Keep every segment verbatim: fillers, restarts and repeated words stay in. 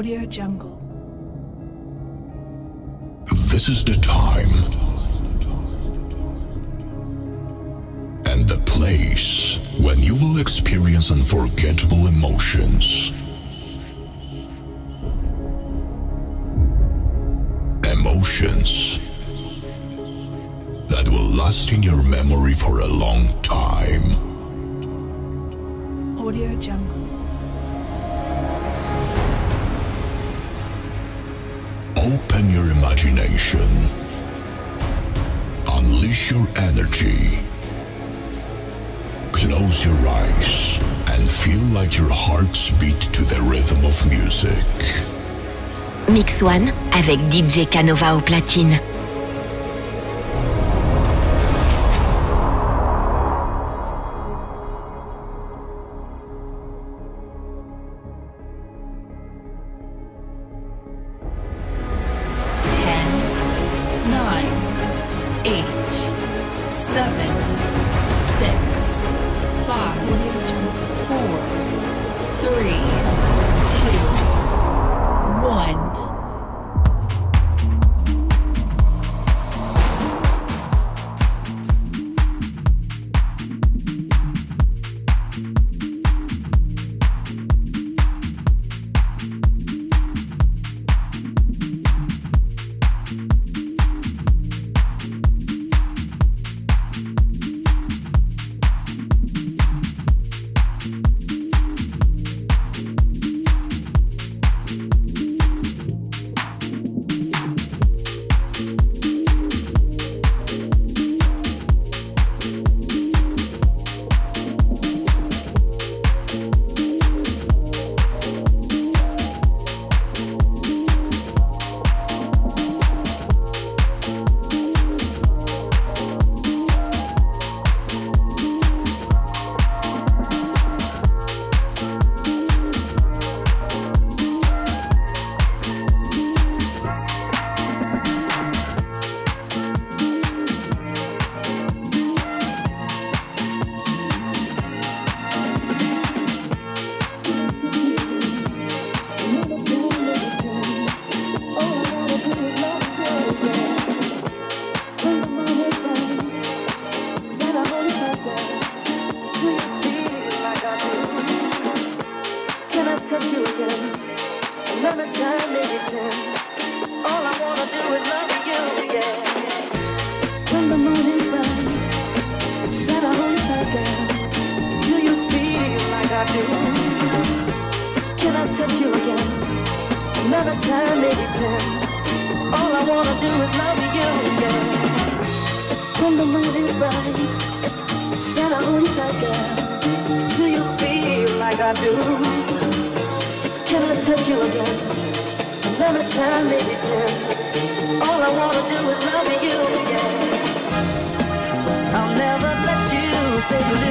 Audio Jungle. This is the time and the place when you will experience unforgettable emotions. Emotions that will last in your memory for a long time. Audio Jungle. Open your imagination. Unleash your energy. Close your eyes and feel like your hearts beat to the rhythm of music. Mix'One avec D J Kanova au platine.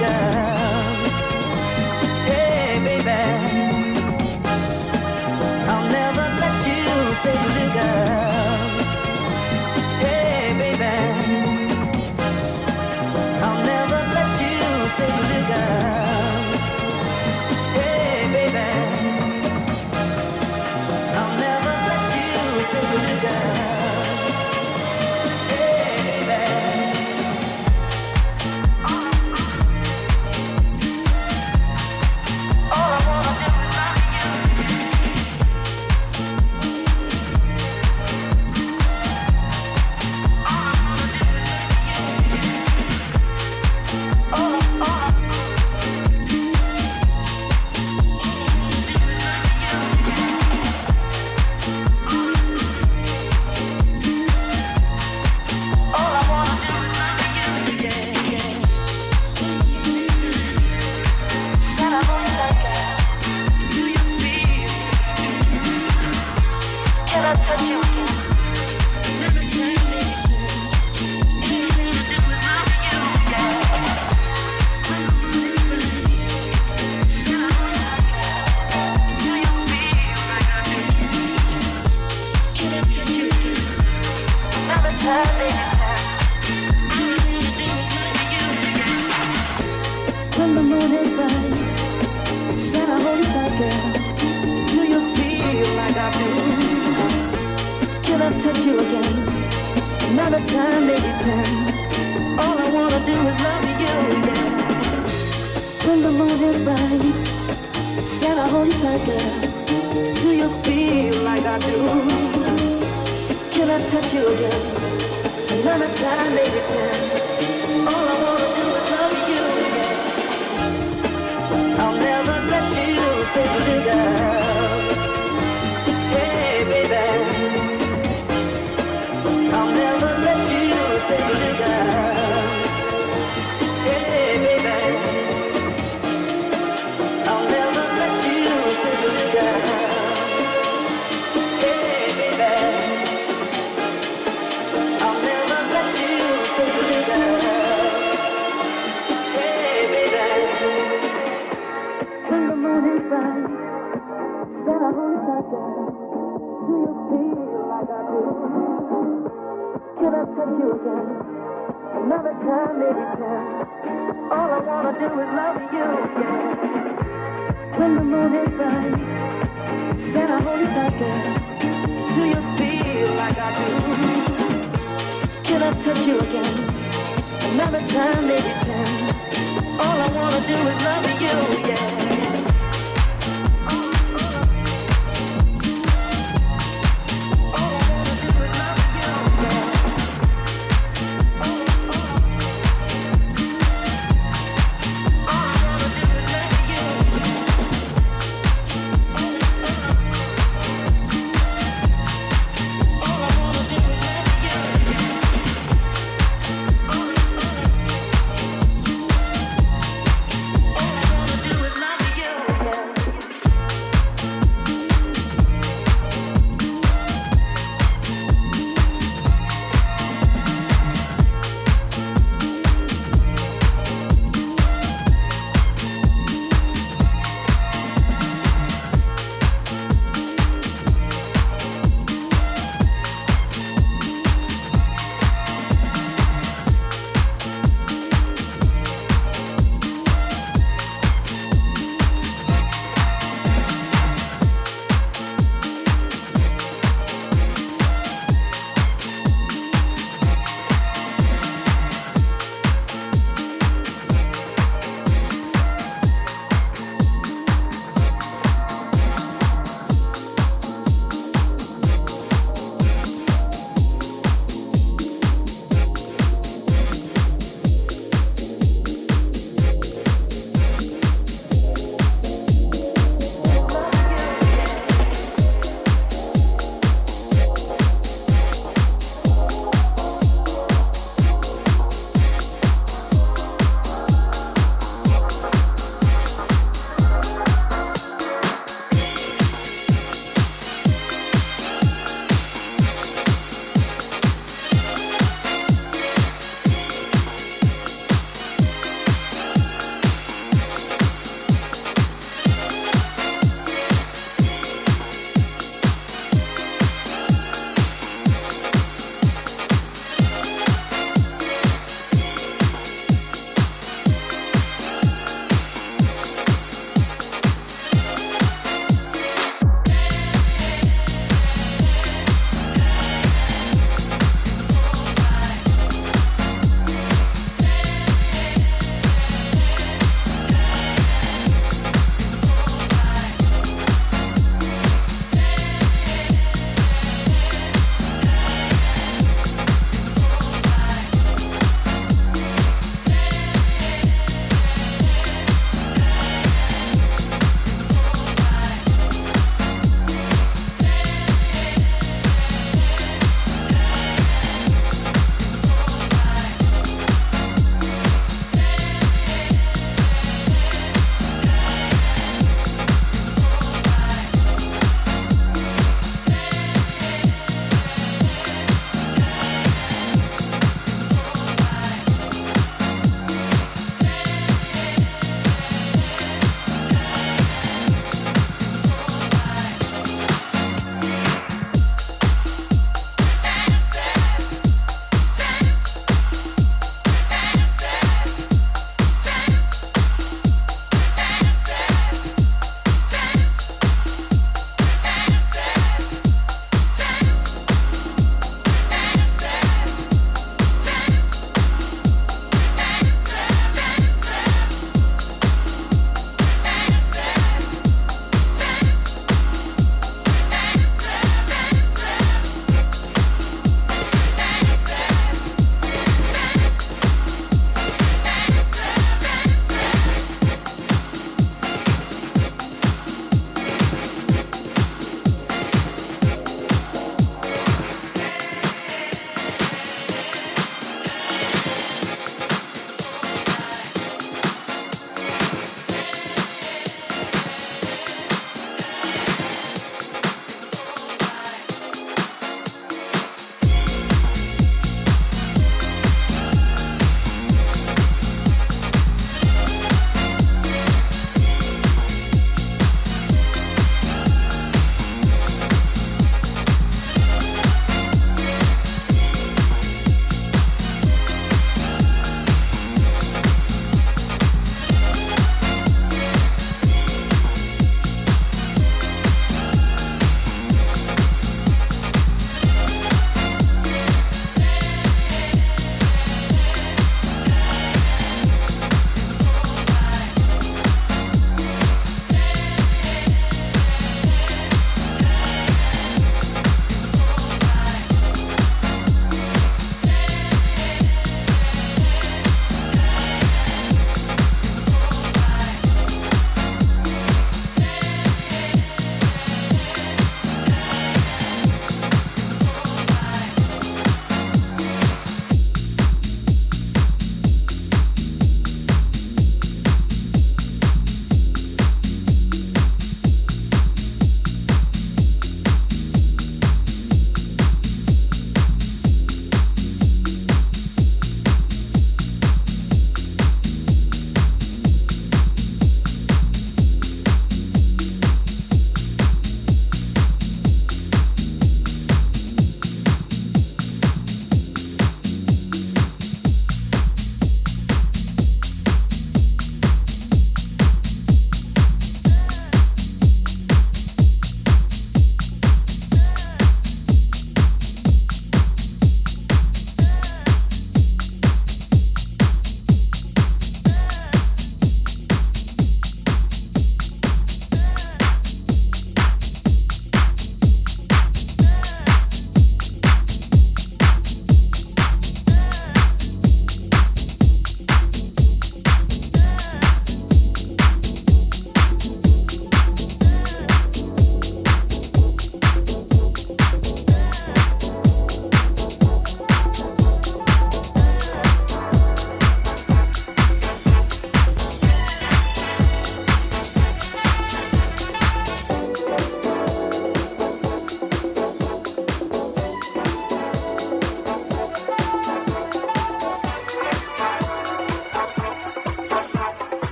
Girl, hey, baby. touch you again, another time, maybe ten. All I wanna do is love you again. When the moon is bright, shall I hold you tight, girl? Do you feel like I do? Can I touch you again, another time, maybe ten. All I wanna do is love you again. I'll never let you stay together. Another time, maybe ten. All I wanna do is love you again. When the moon is bright, can I hold you tight, girl? Do you feel like I do? Can I touch you again? Another time, maybe ten. All I wanna do is love you, yeah. All I wanna do is love.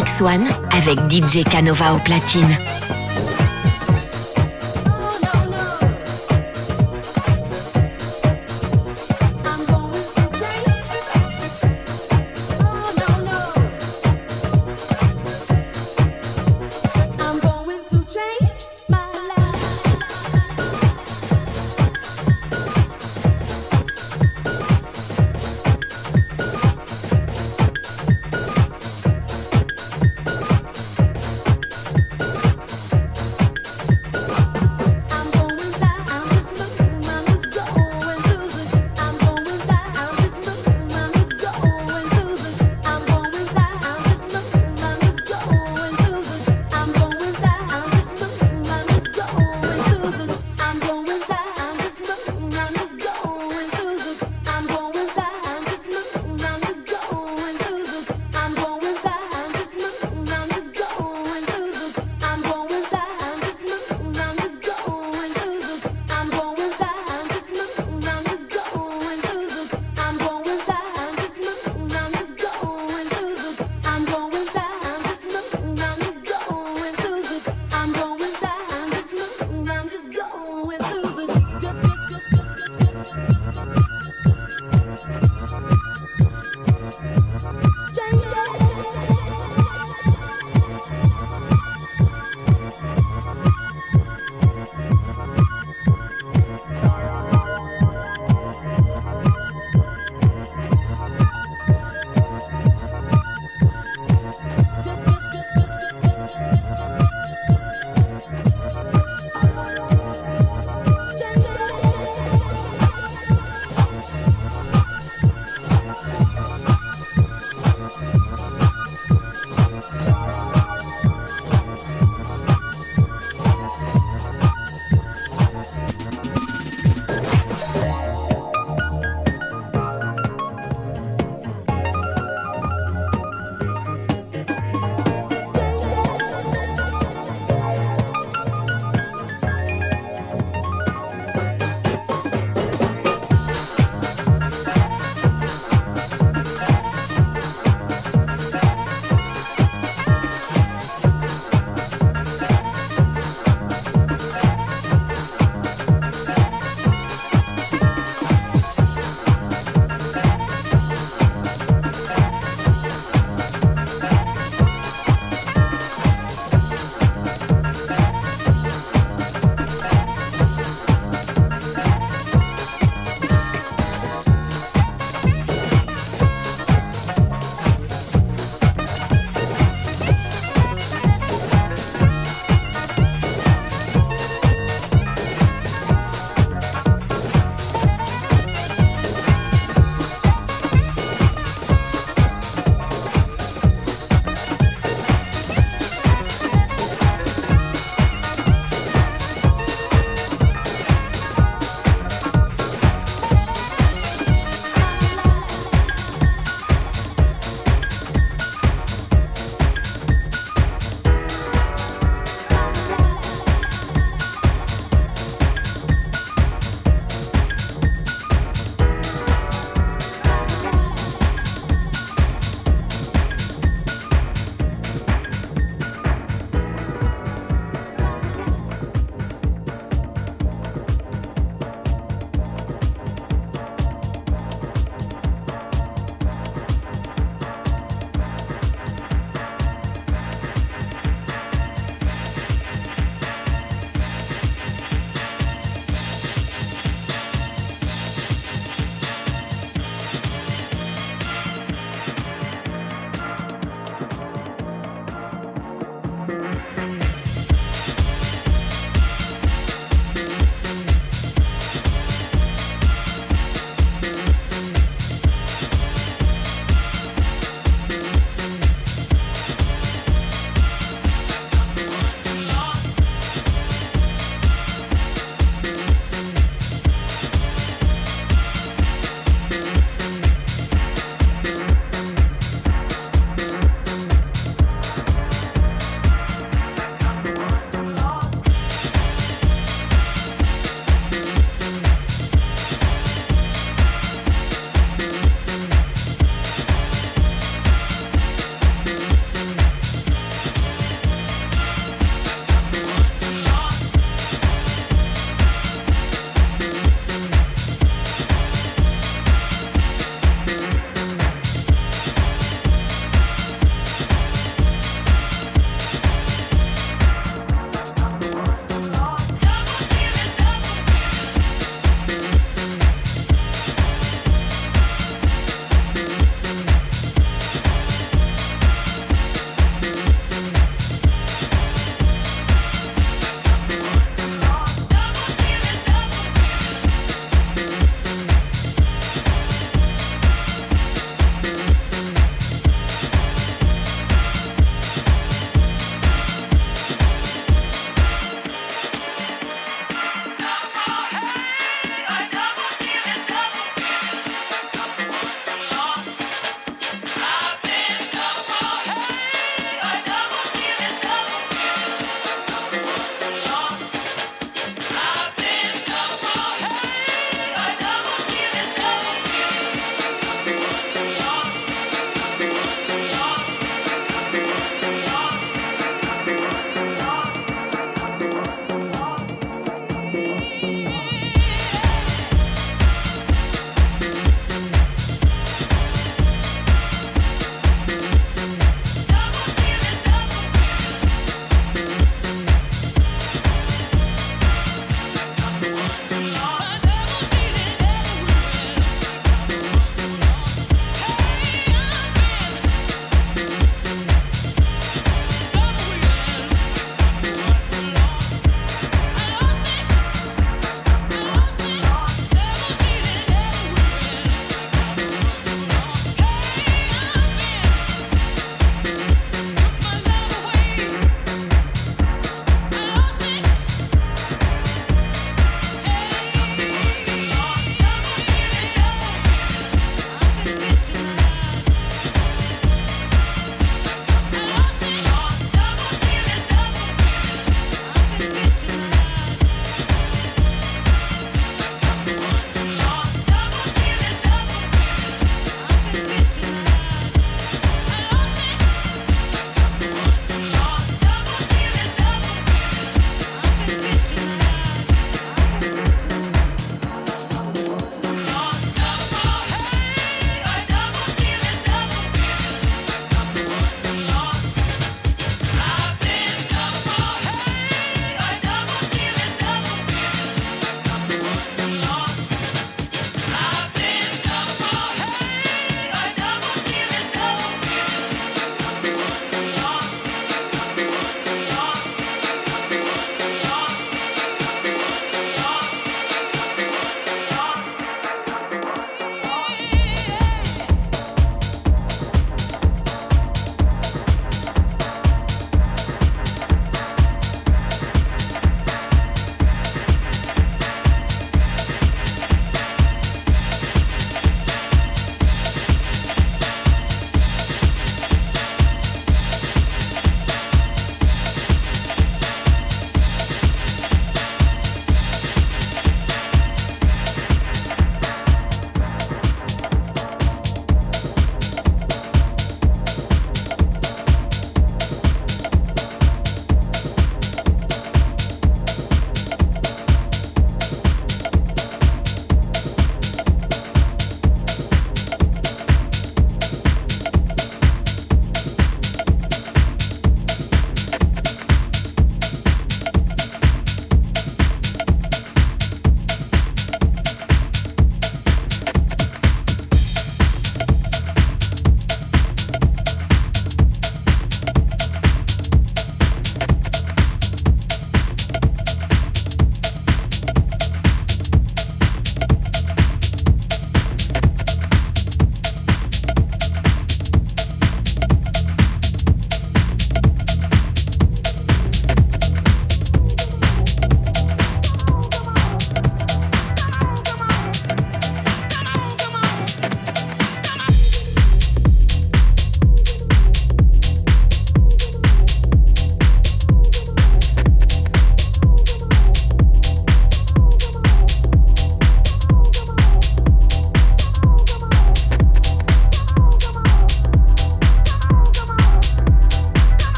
Mix'One avec D J Kanova au platine.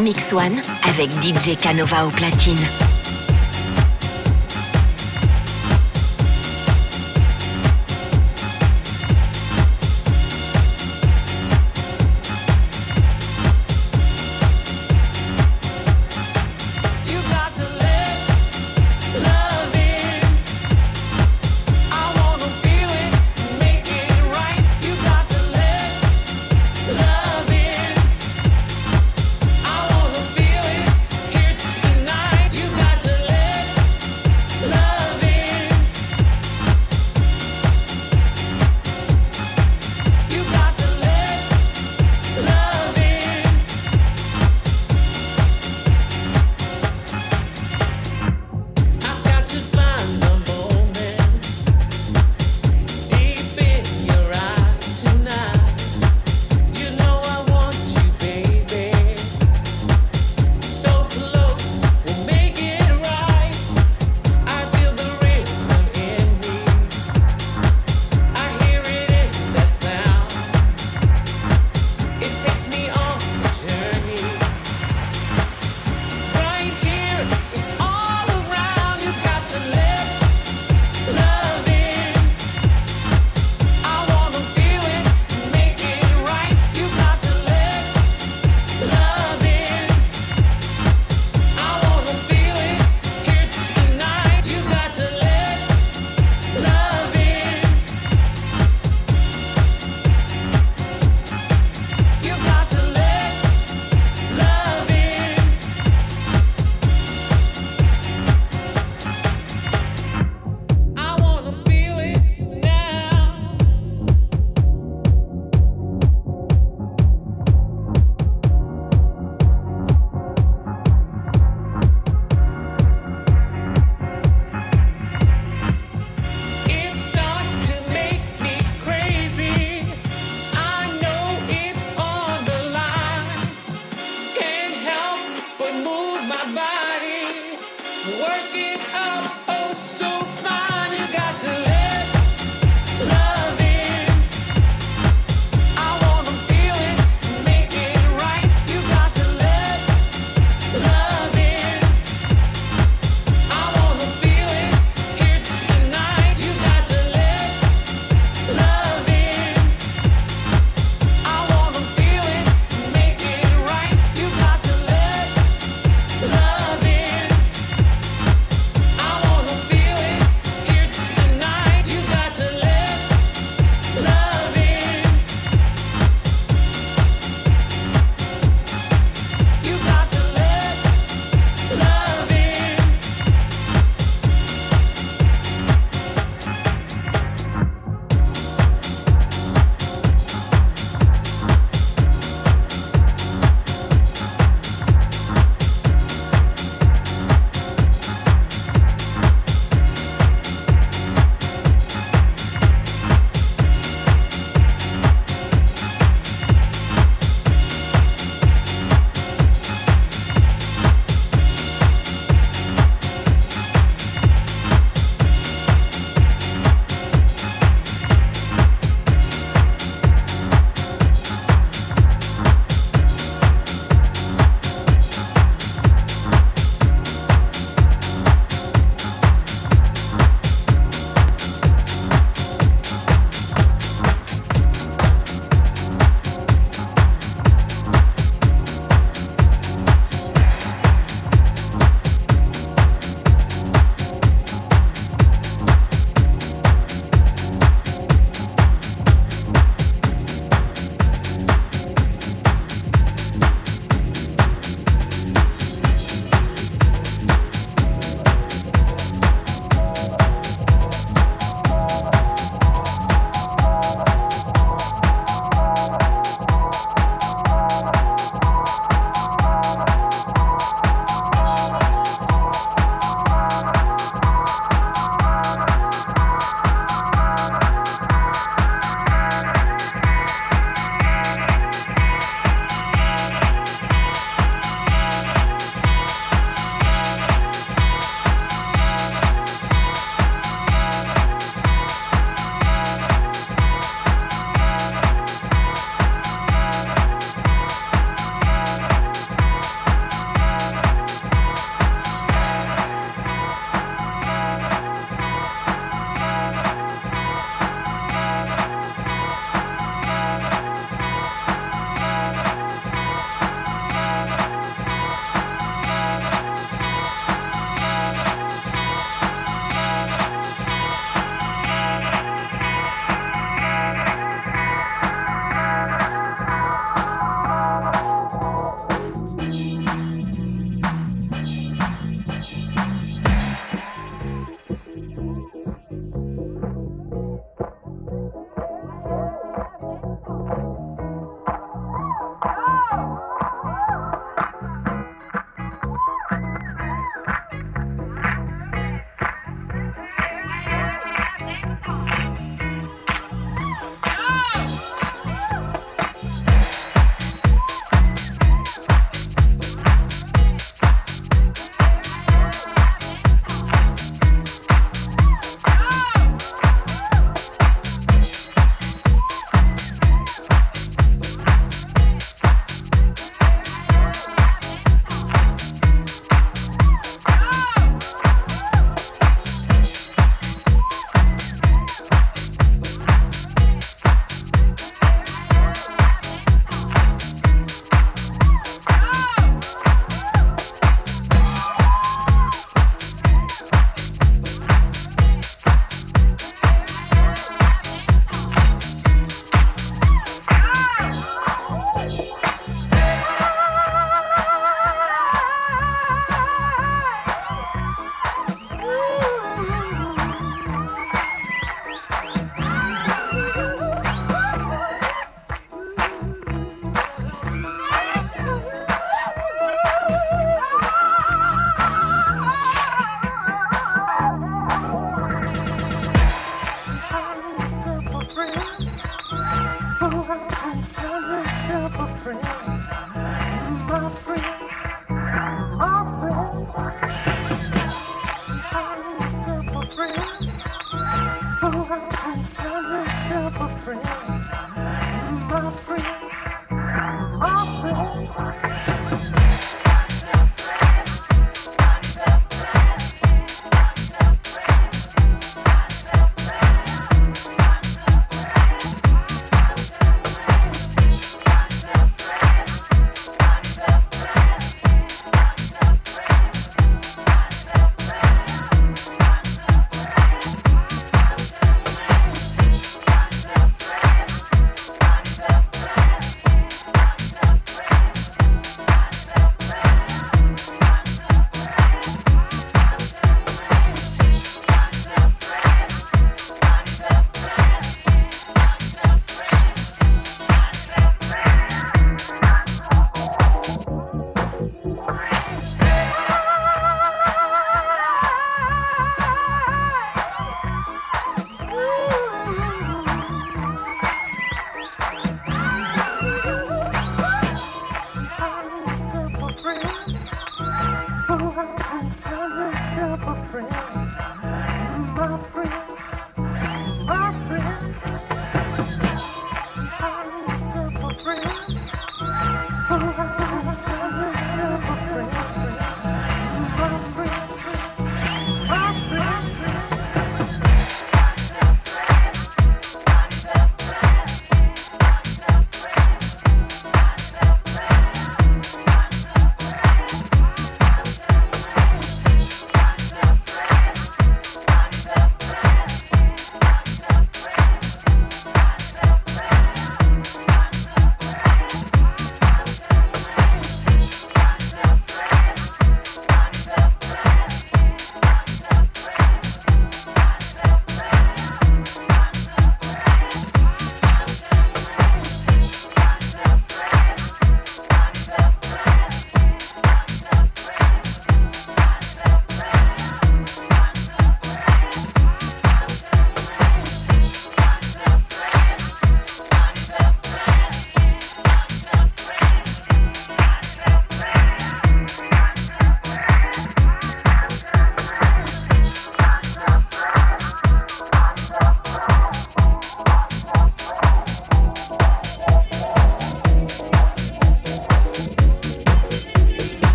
Mix'One avec D J Kanova au platine.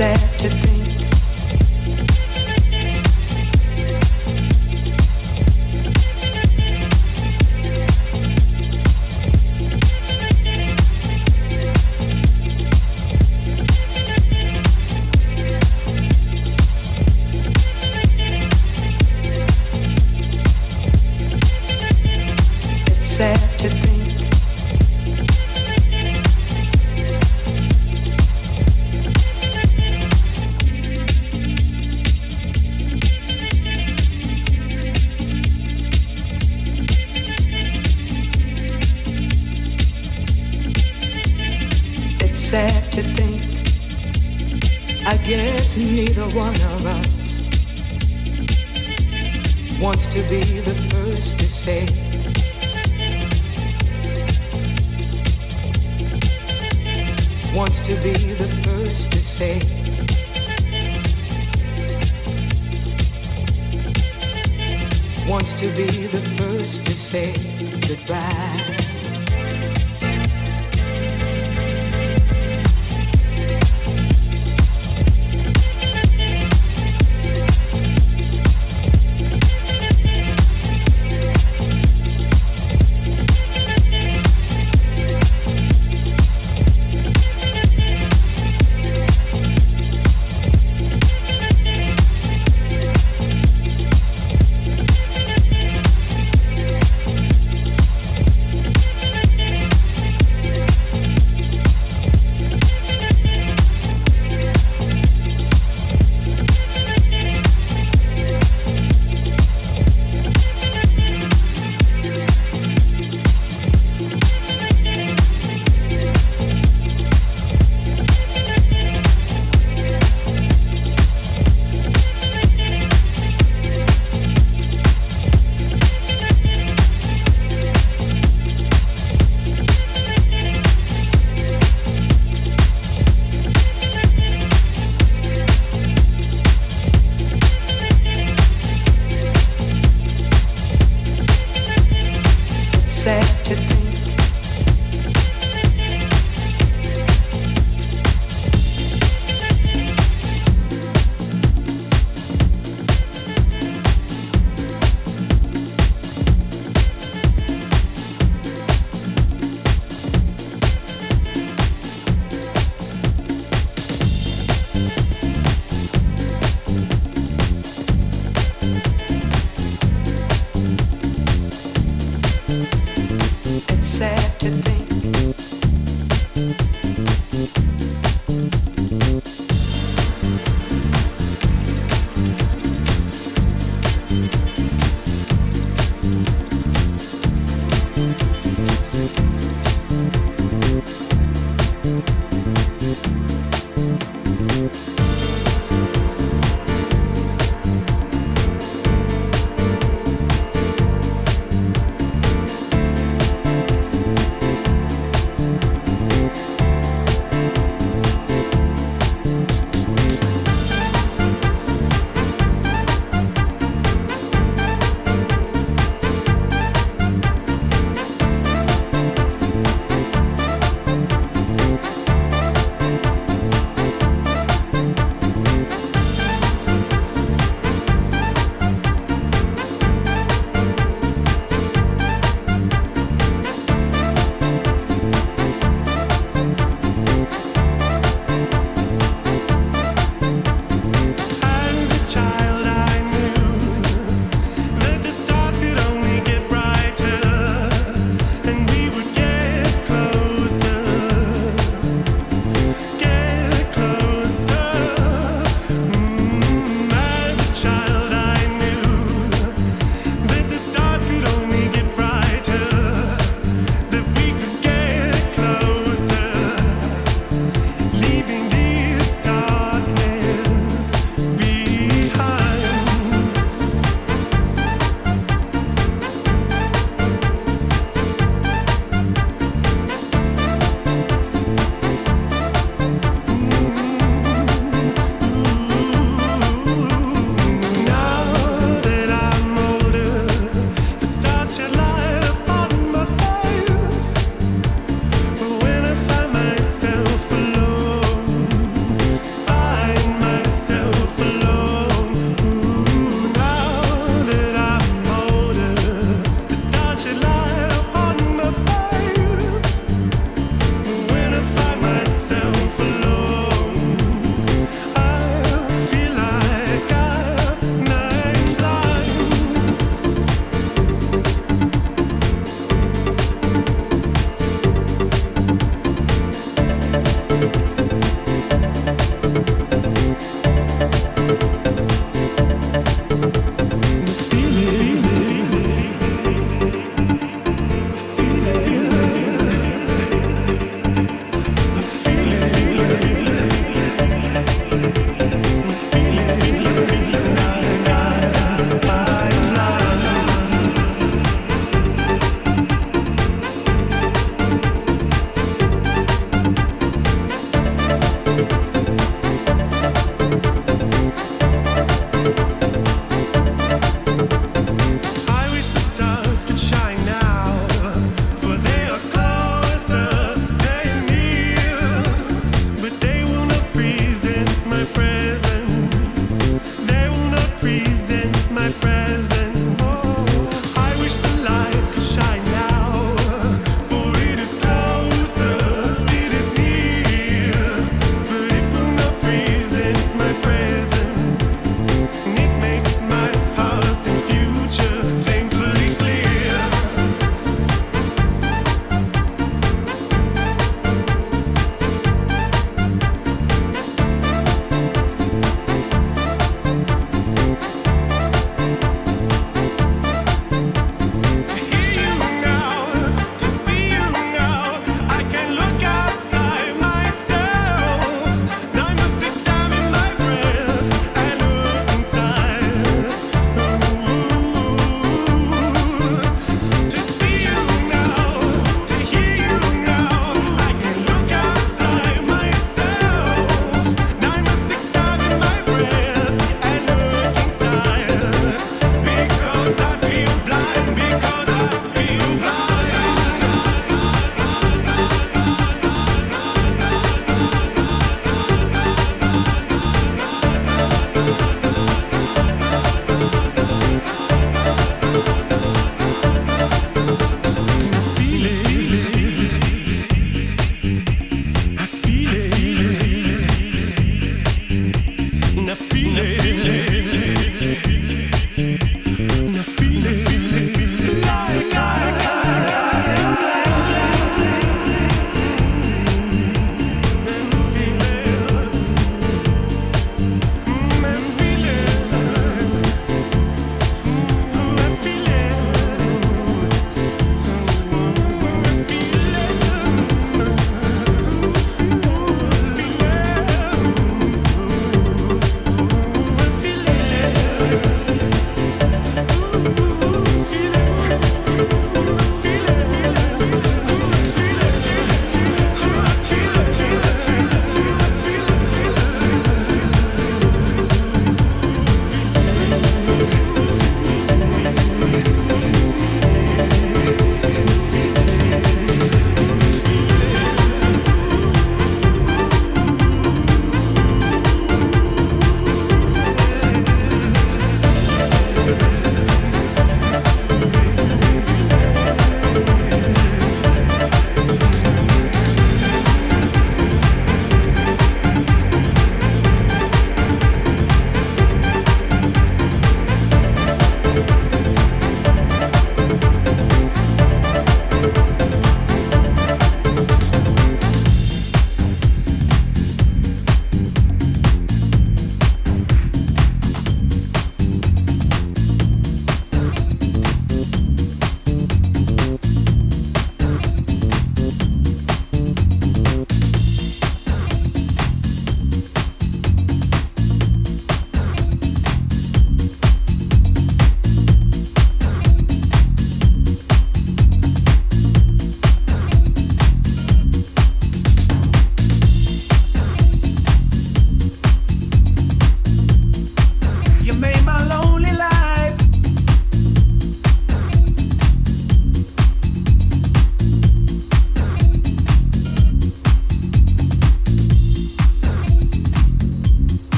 sad to think. Sad to think, I guess neither one of us wants to be the first to say. Wants to be the first to say. Wants to be the first to say goodbye.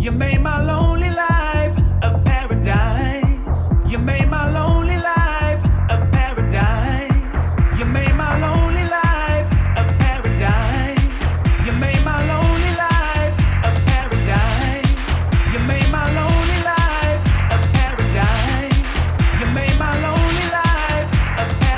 You made my lonely life a paradise. You made my lonely life a paradise. You made my lonely life a paradise. You made my lonely life a paradise. You made my lonely life a paradise. You made my lonely life a paradise.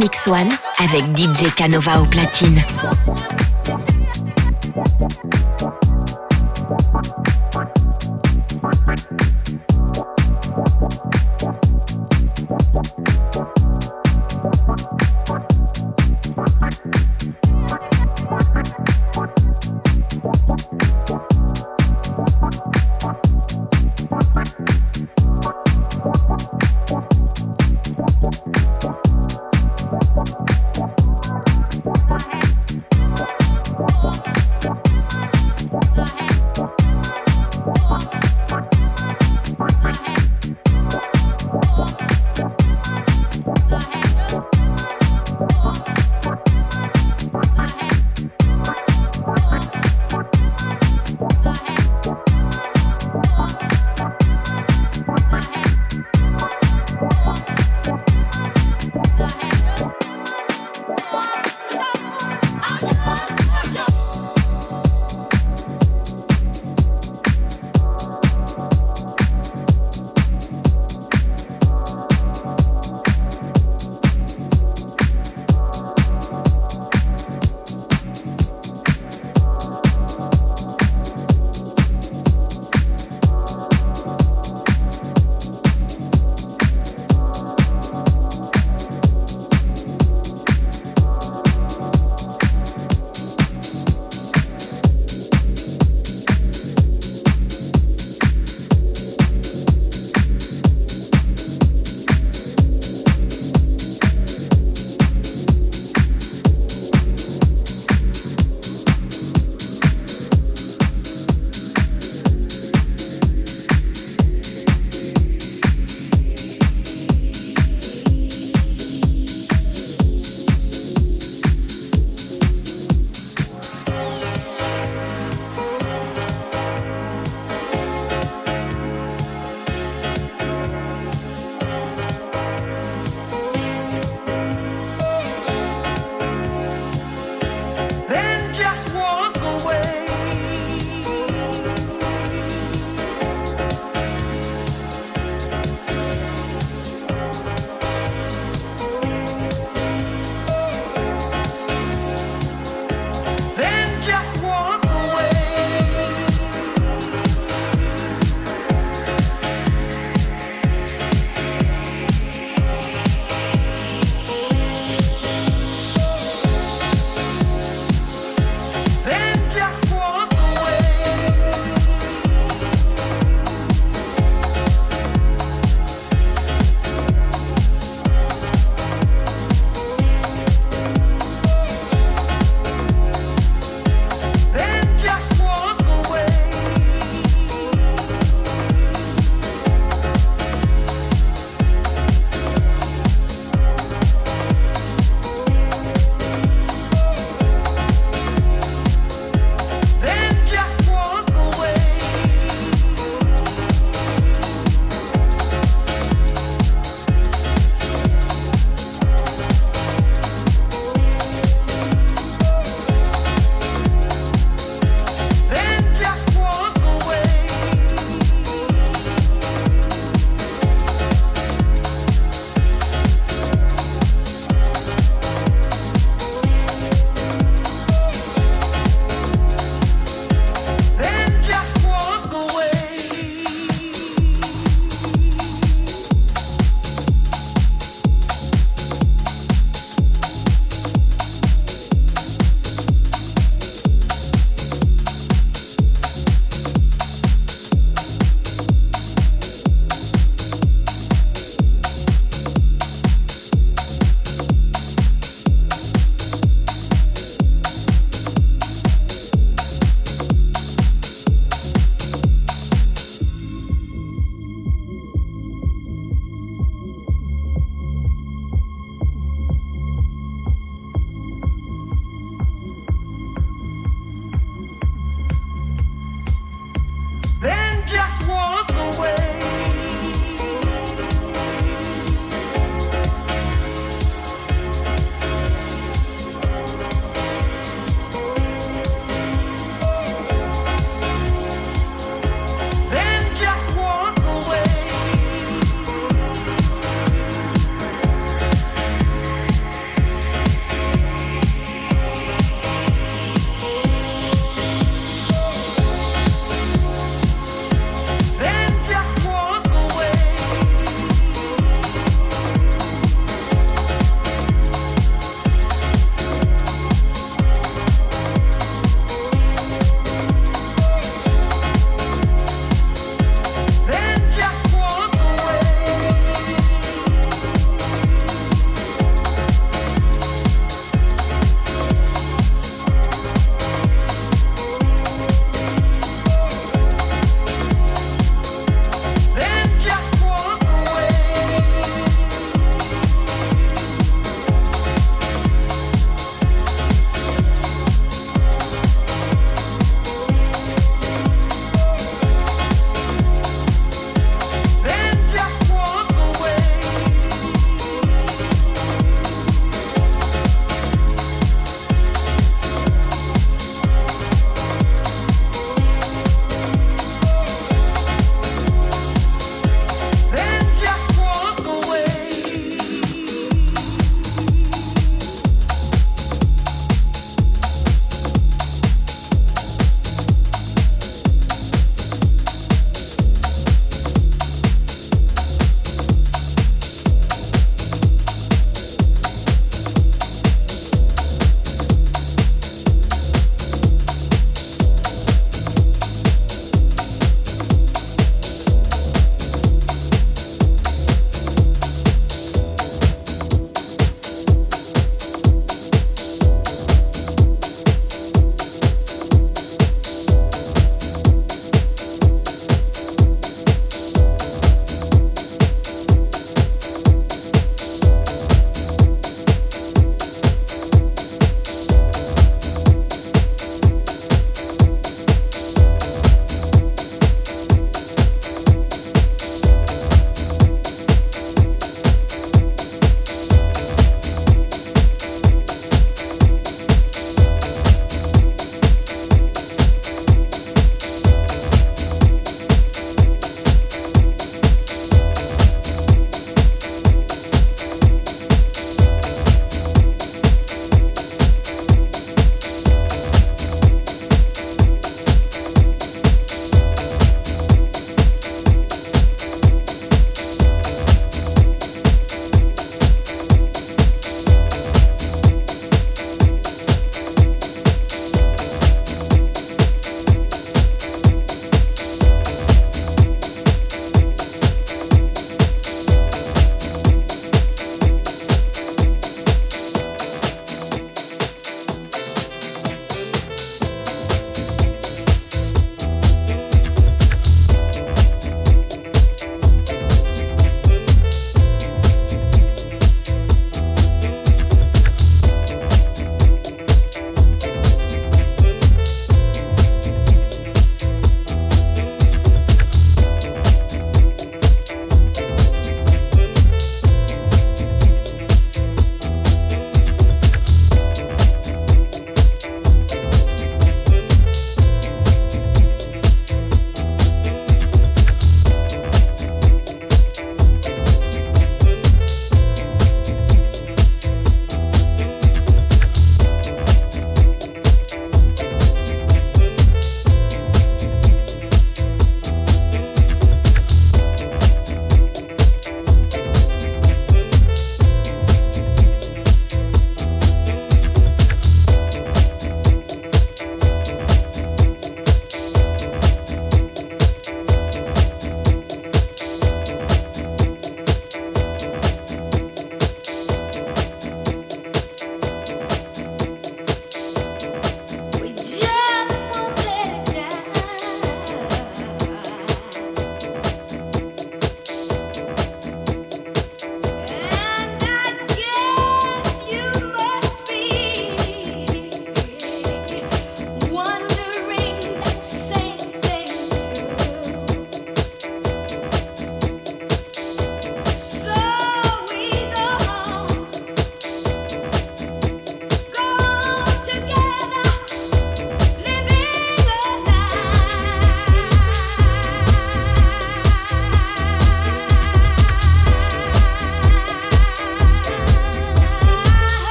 Mix'One avec D J Kanova au platine. Bye.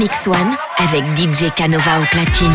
Mix'One avec D J Kanova au platine.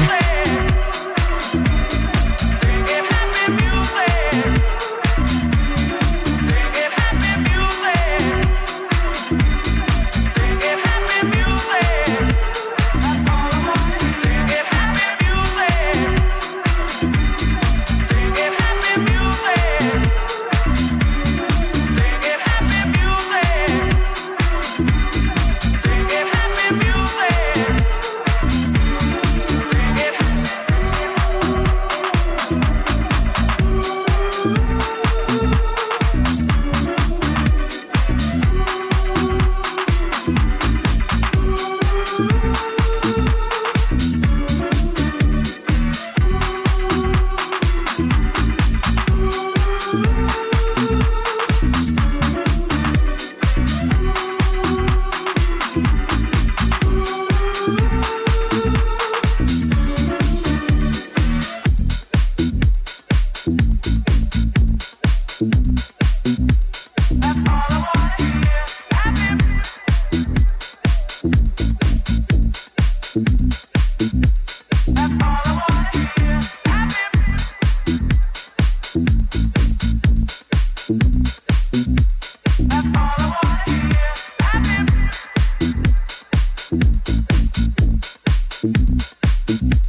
Thank you.